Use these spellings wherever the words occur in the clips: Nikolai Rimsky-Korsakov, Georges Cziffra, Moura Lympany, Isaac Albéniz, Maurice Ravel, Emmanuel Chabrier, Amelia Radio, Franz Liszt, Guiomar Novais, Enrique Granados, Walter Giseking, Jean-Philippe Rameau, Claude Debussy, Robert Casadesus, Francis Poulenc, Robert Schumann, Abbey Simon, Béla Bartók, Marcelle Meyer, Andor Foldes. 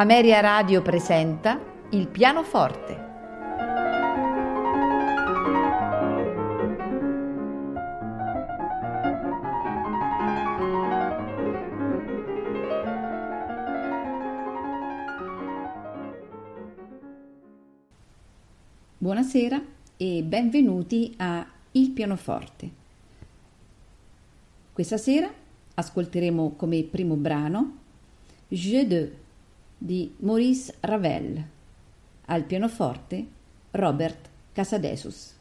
Amelia Radio presenta Il pianoforte. Buonasera e benvenuti a Il pianoforte. Questa sera ascolteremo come primo brano Je deux di Maurice Ravel, al pianoforte Robert Casadesus.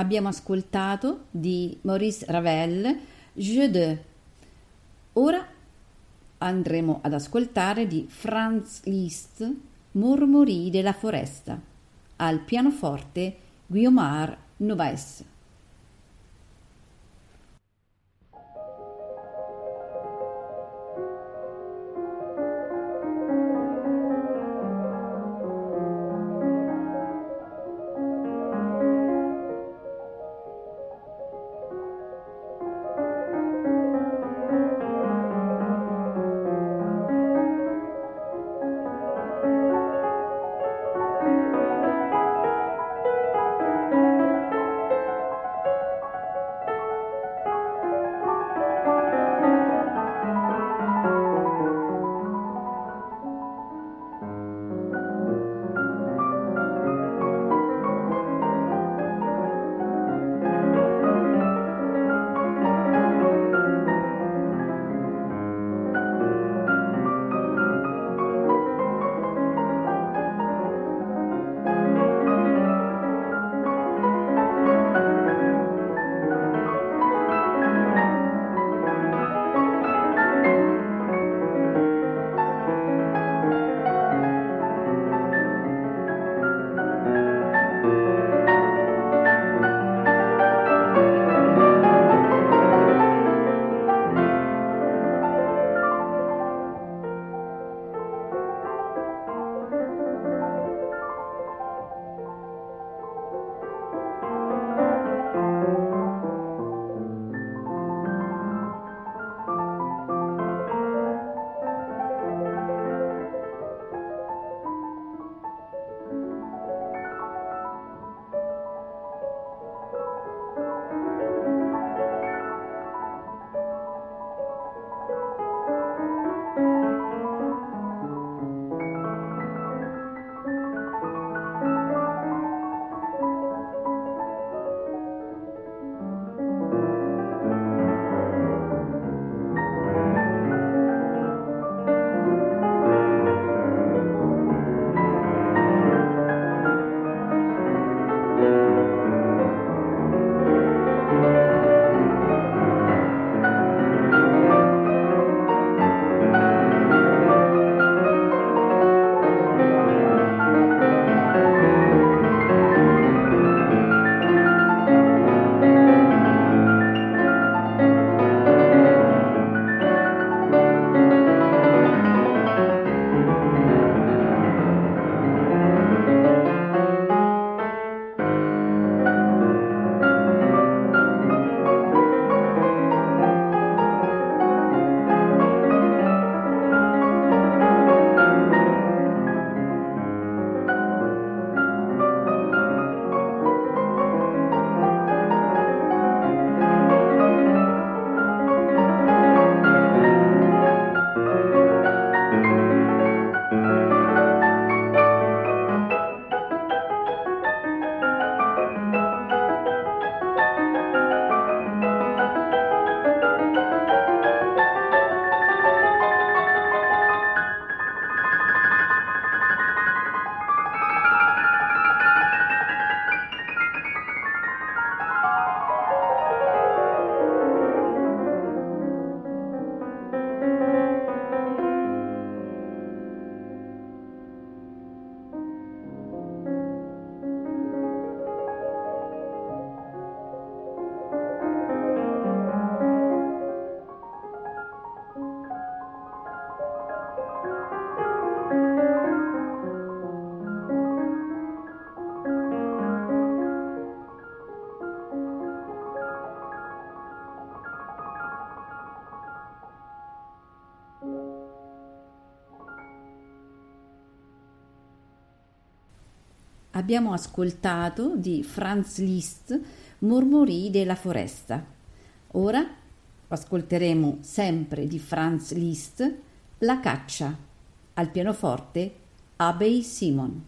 abbiamo ascoltato di Maurice Ravel Je de. Ora andremo ad ascoltare di Franz Liszt Mormorii della foresta, al pianoforte Guiomar Novais. Abbiamo ascoltato di Franz Liszt Mormorii della foresta. Ora ascolteremo sempre di Franz Liszt La caccia, al pianoforte Abbey Simon.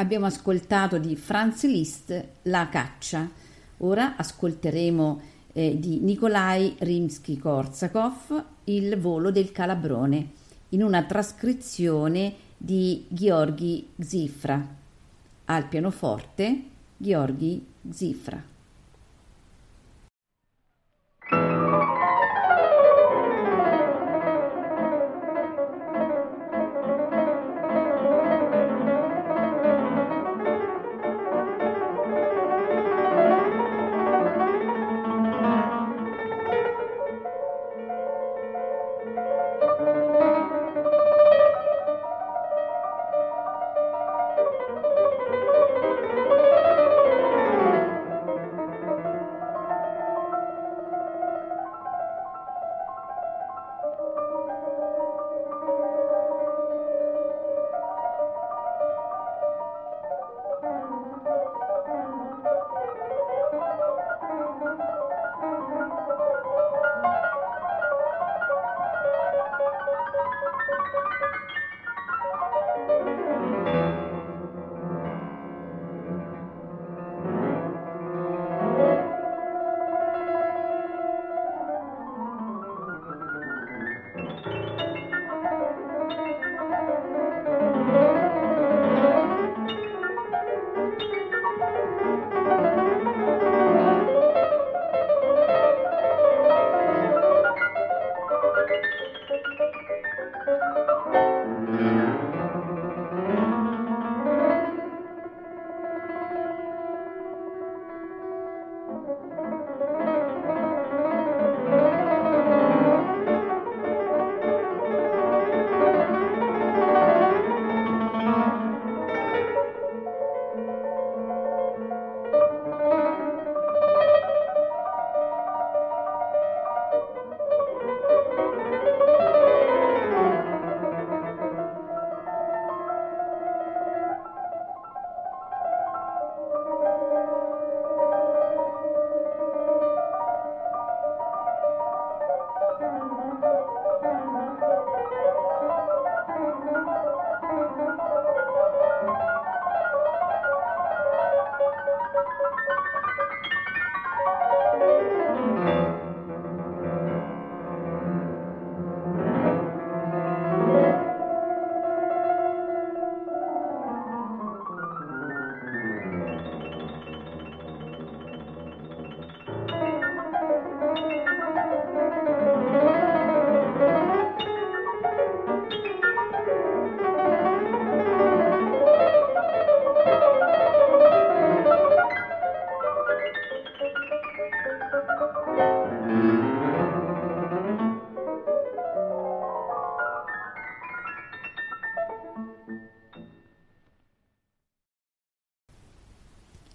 Abbiamo ascoltato di Franz Liszt La caccia. Ora ascolteremo di Nikolai Rimsky-Korsakov Il volo del calabrone, in una trascrizione di Georges Cziffra. Al pianoforte Georges Cziffra.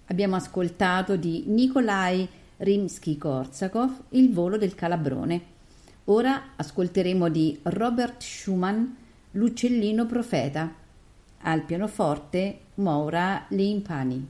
Abbiamo ascoltato di Nikolai Rimsky-Korsakov Il volo del calabrone. Ora ascolteremo di Robert Schumann L'uccellino profeta. Al pianoforte Moura Lympany.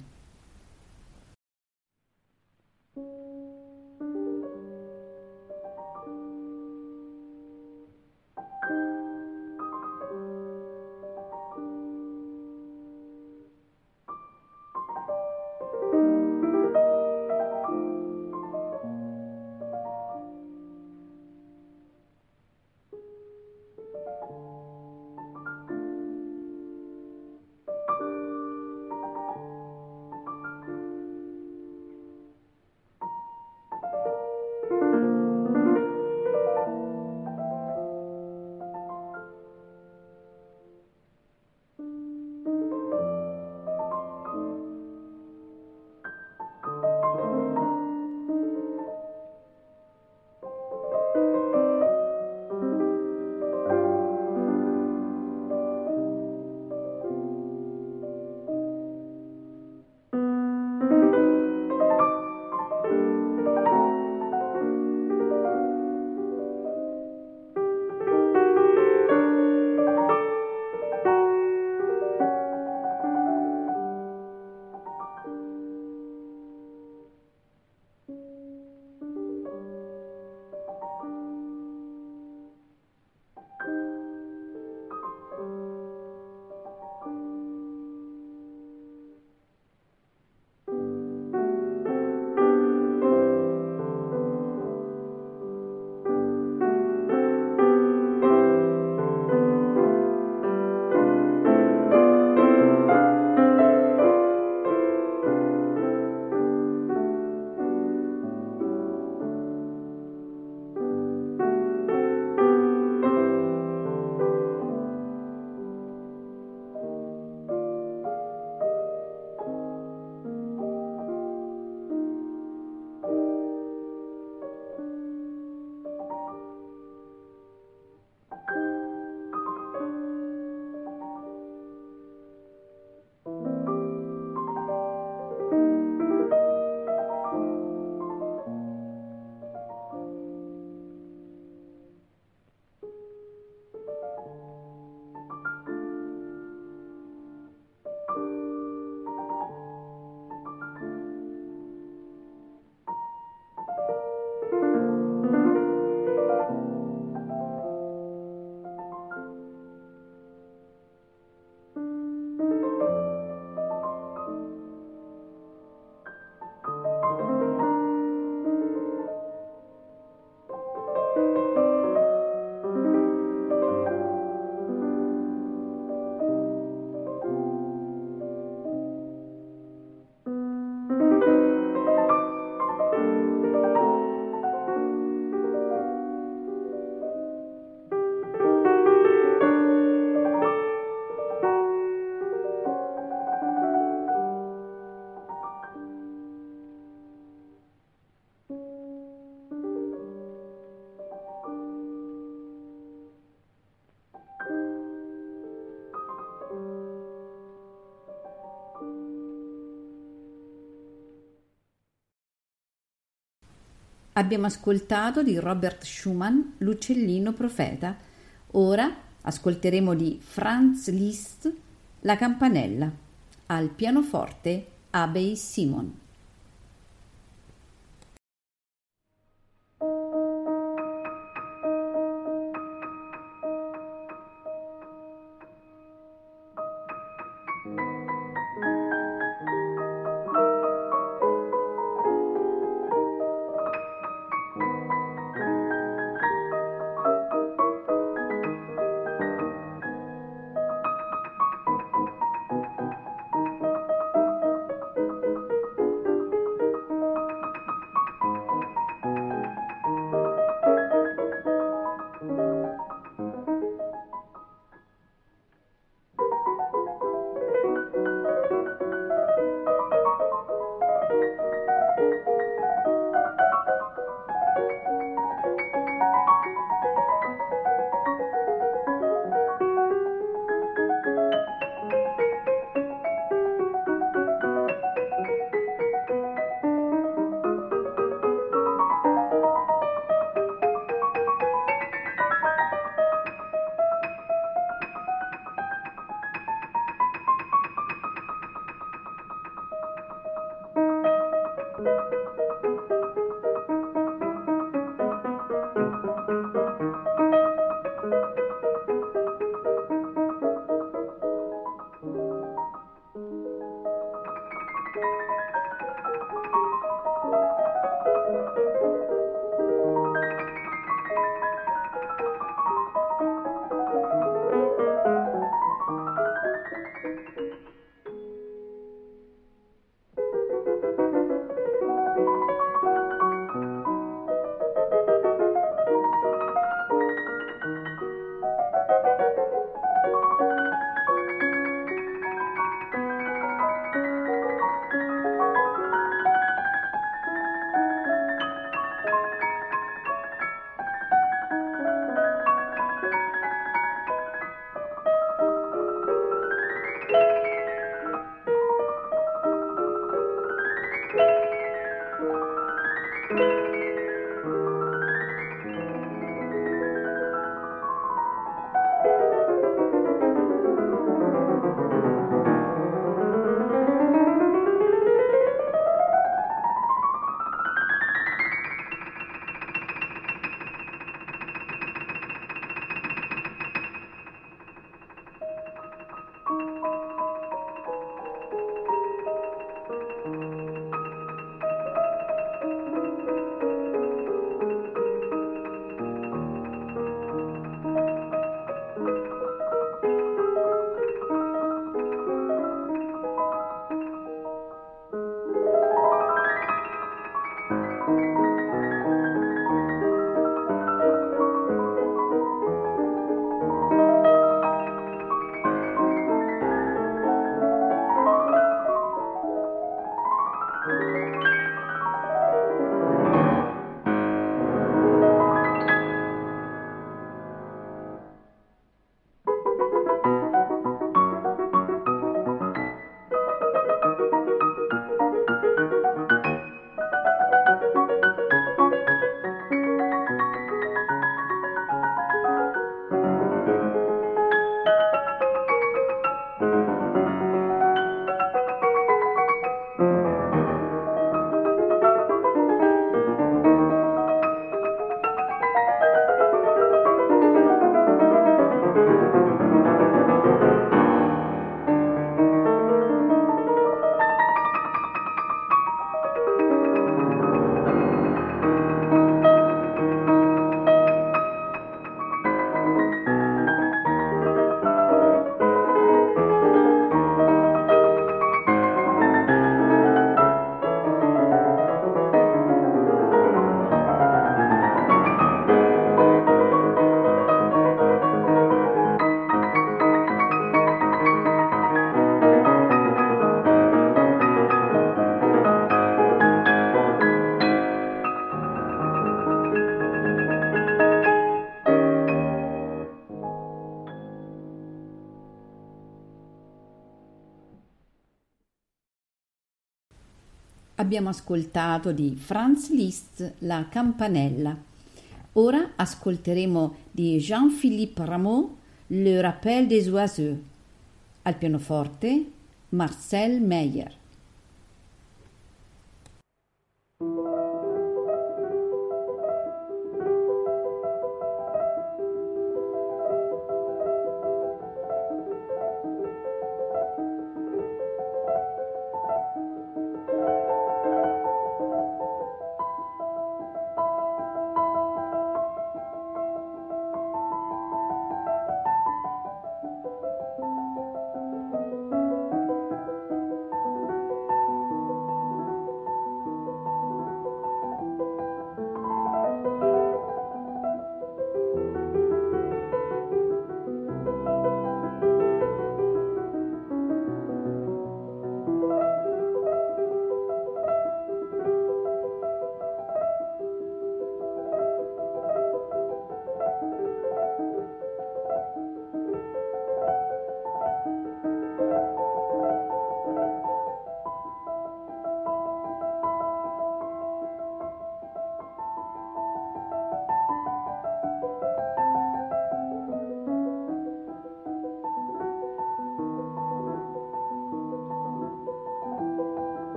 Abbiamo ascoltato di Robert Schumann l'Uccellino profeta. Ora ascolteremo di Franz Liszt la campanella, al pianoforte Abbey Simon. Abbiamo ascoltato di Franz Liszt la campanella. Ora ascolteremo di Jean-Philippe Rameau Le Rappel des Oiseaux. Al pianoforte Marcelle Meyer.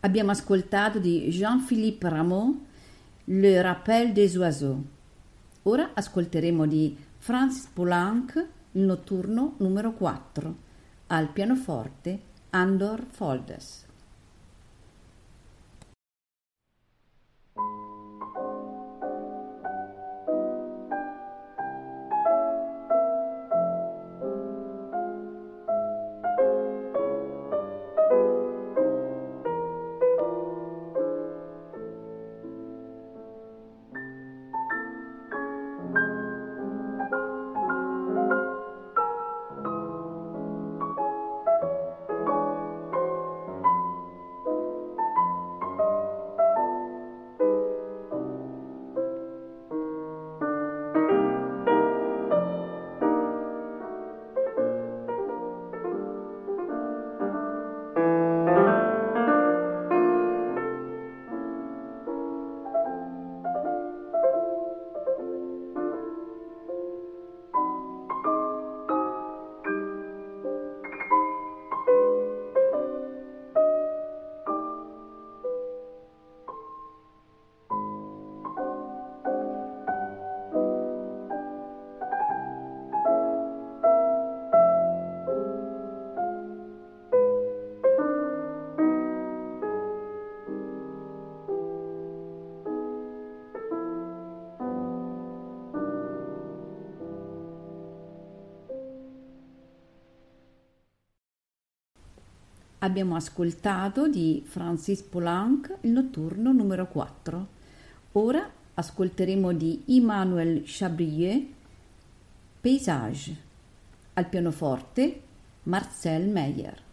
Abbiamo ascoltato di Jean-Philippe Rameau Le Rappel des Oiseaux. Ora ascolteremo di Francis Poulenc il notturno numero 4, al pianoforte Andor Foldes. Abbiamo ascoltato di Francis Poulenc il notturno numero 4. Ora ascolteremo di Emmanuel Chabrier Paysage, al pianoforte Marcelle Meyer.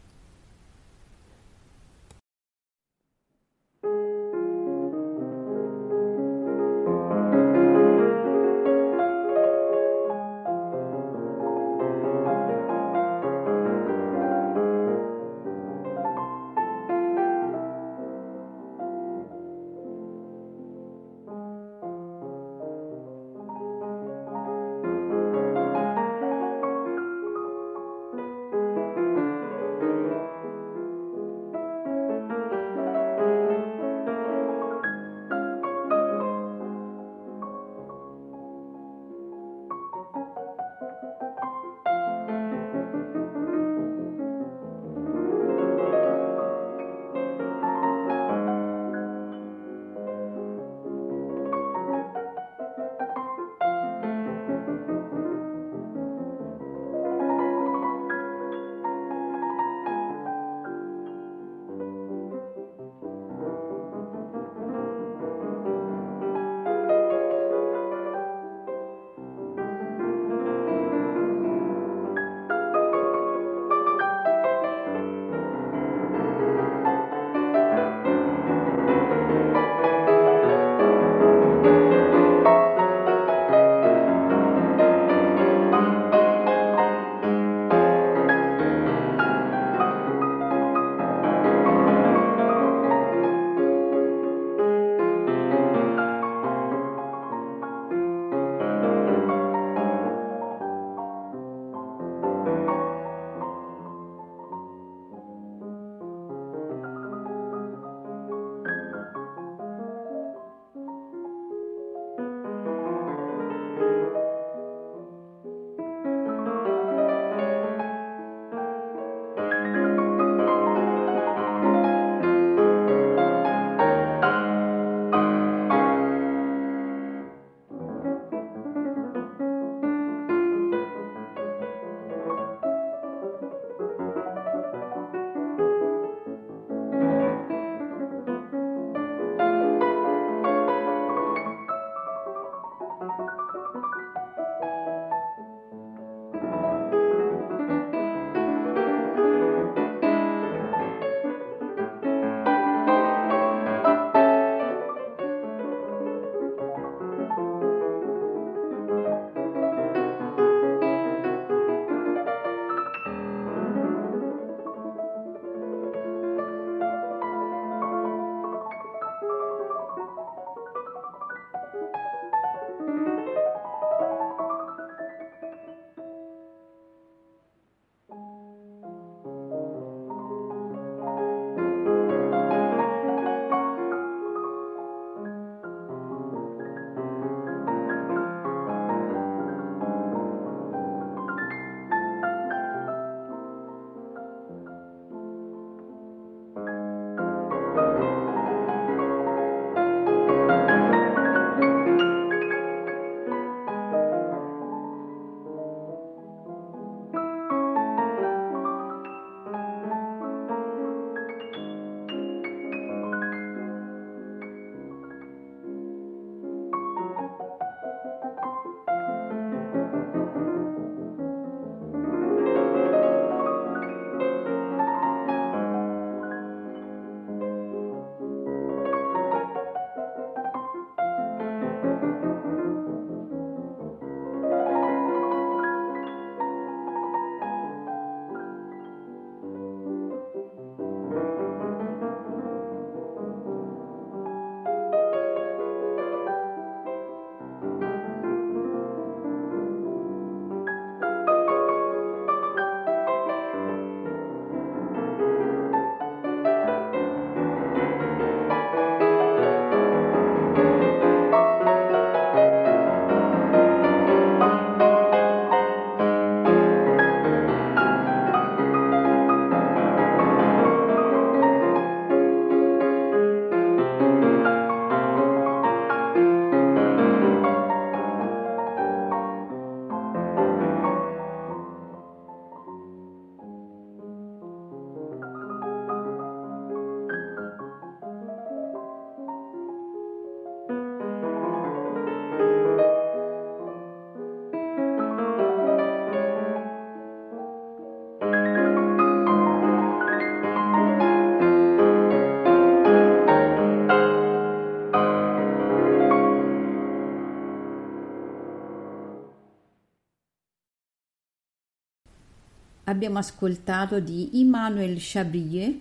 abbiamo ascoltato di Emmanuel Chabrier,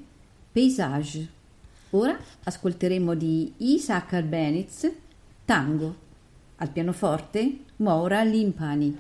Paysage. Ora ascolteremo di Isaac Albéniz, Tango. Al pianoforte Moura Lympany.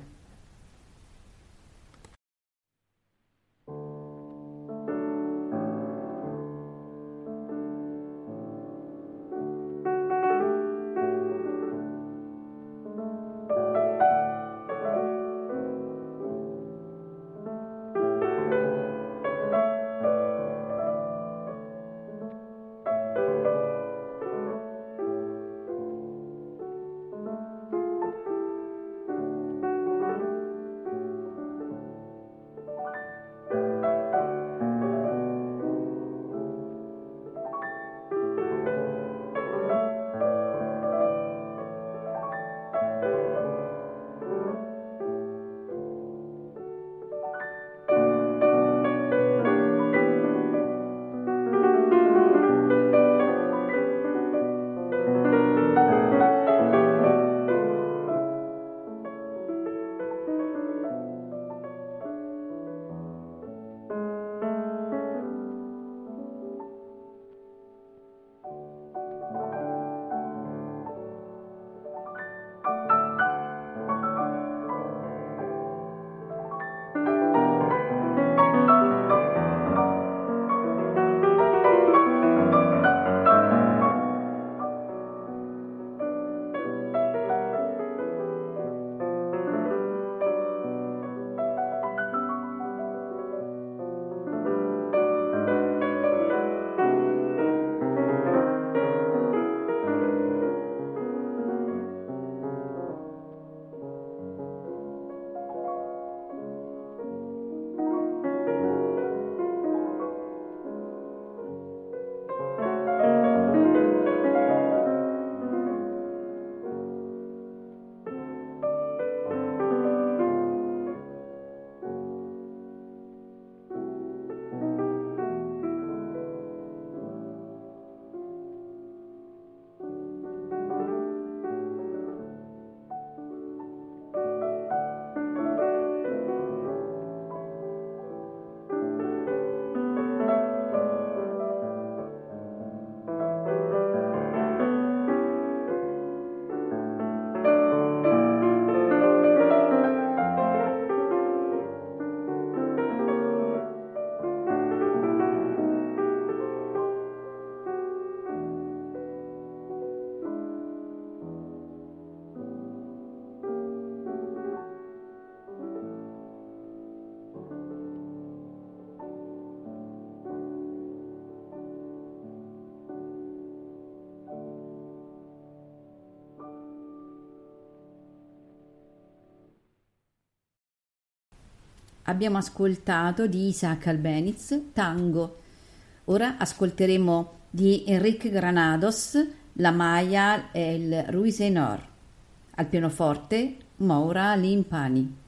Abbiamo ascoltato di Isaac Albéniz, Tango. Ora ascolteremo di Enrique Granados, La Maya e il Ruiseñor. Al pianoforte Moura Lympany.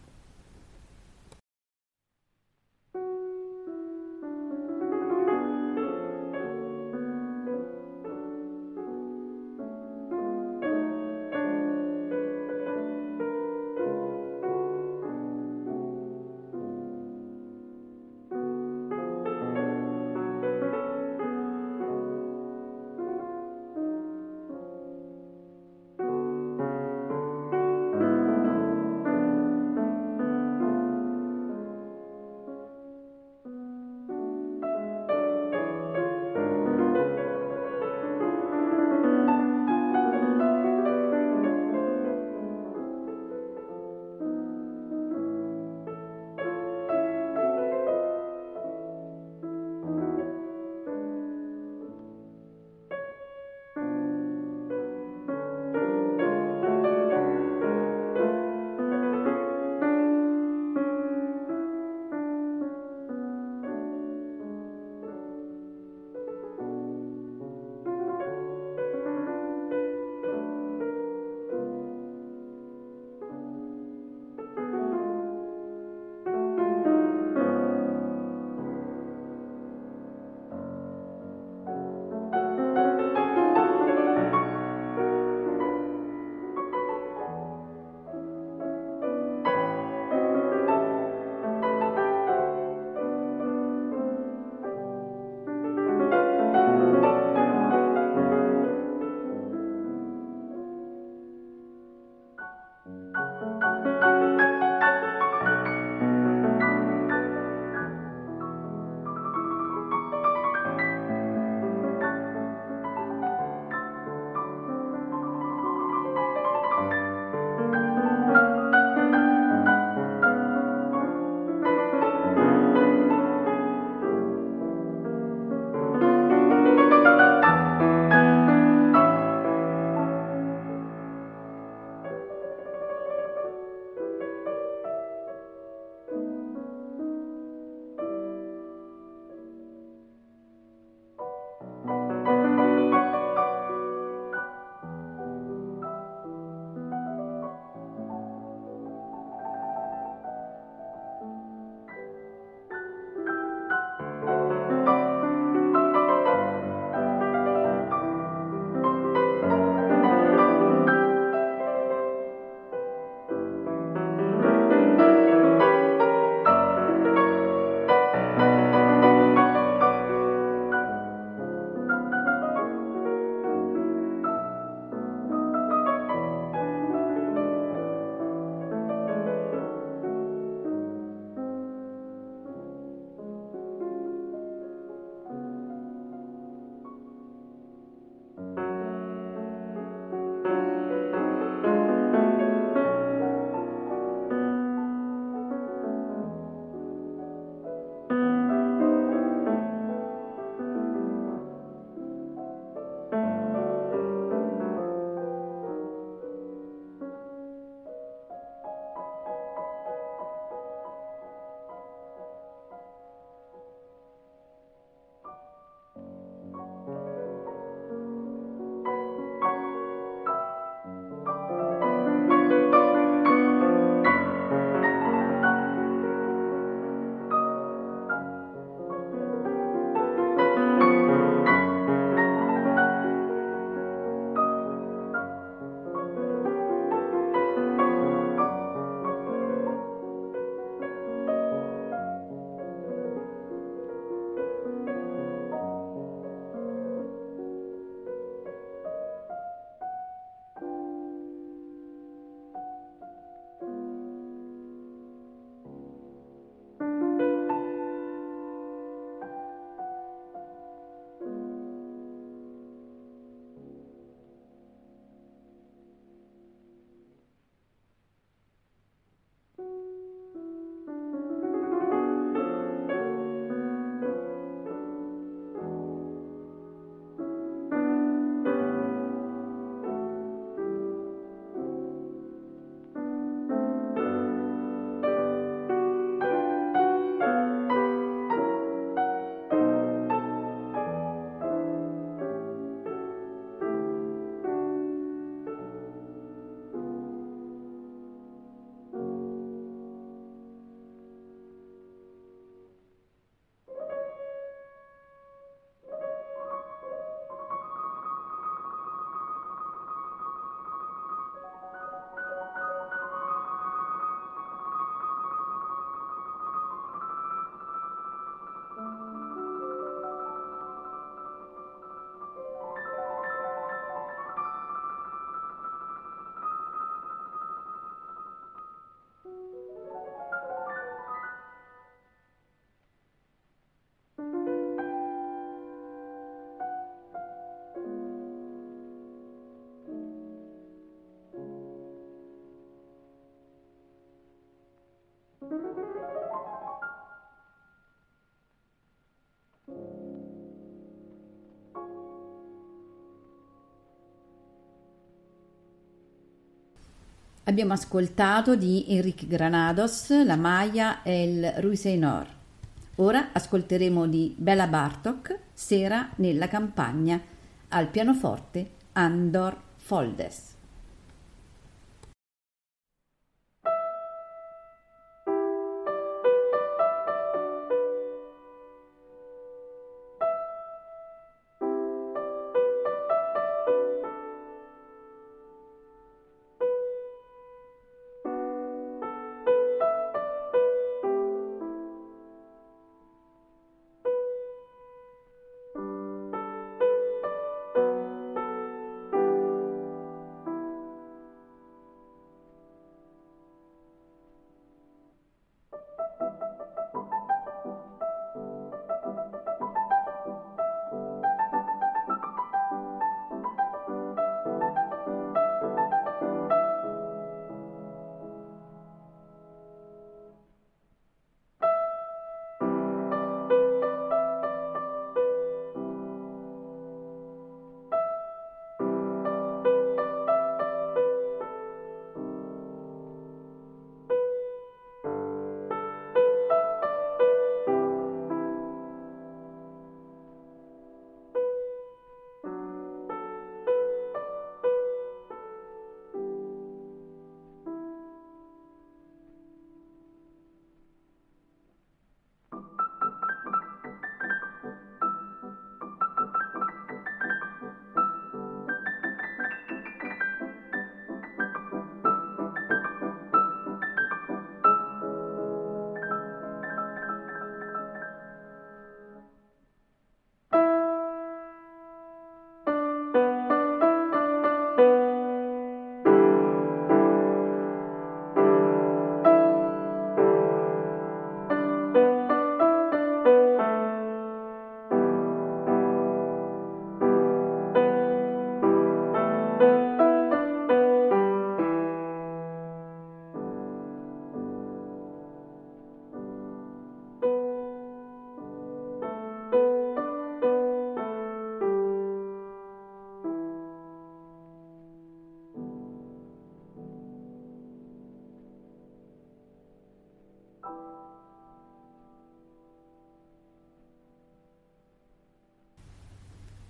Abbiamo ascoltato di Enrique Granados la Maia e il Ruiseñor. Ora ascolteremo di Béla Bartók Sera nella campagna, al pianoforte Andor Foldes.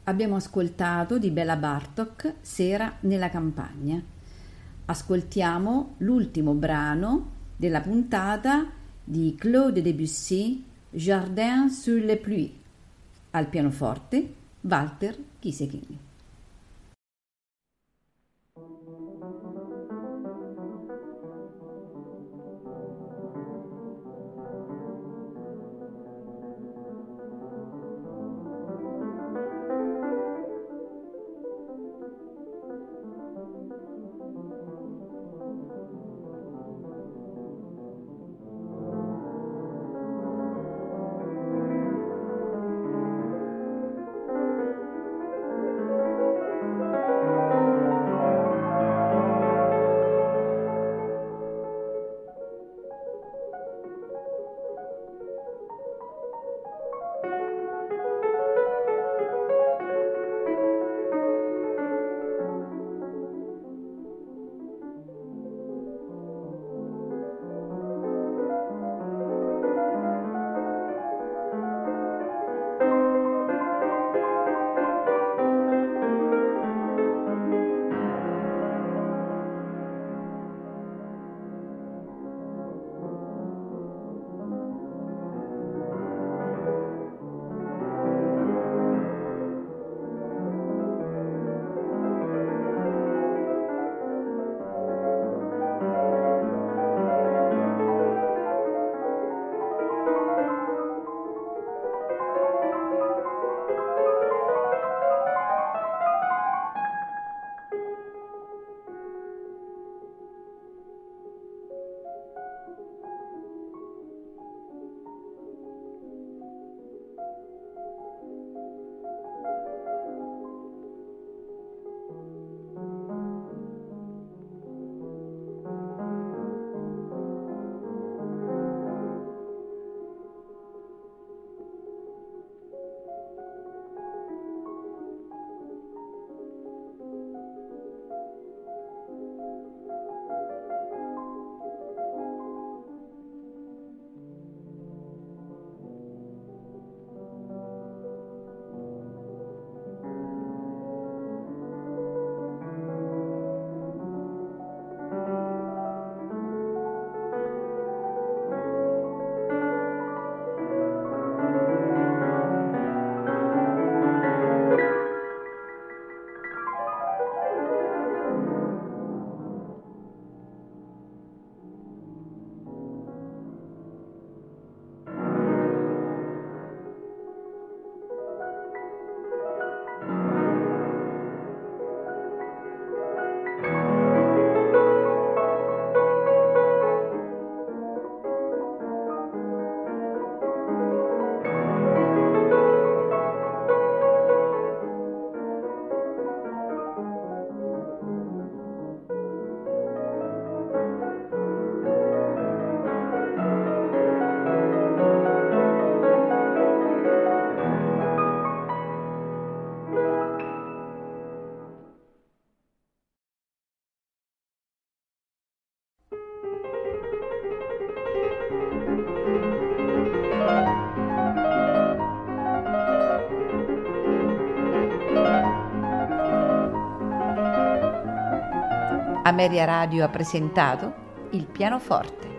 Abbiamo ascoltato di Béla Bartók Sera nella campagna. Ascoltiamo l'ultimo brano della puntata di Claude Debussy, Jardin sur les pluies, al pianoforte Walter Giseking. Amelia Radio ha presentato Il pianoforte.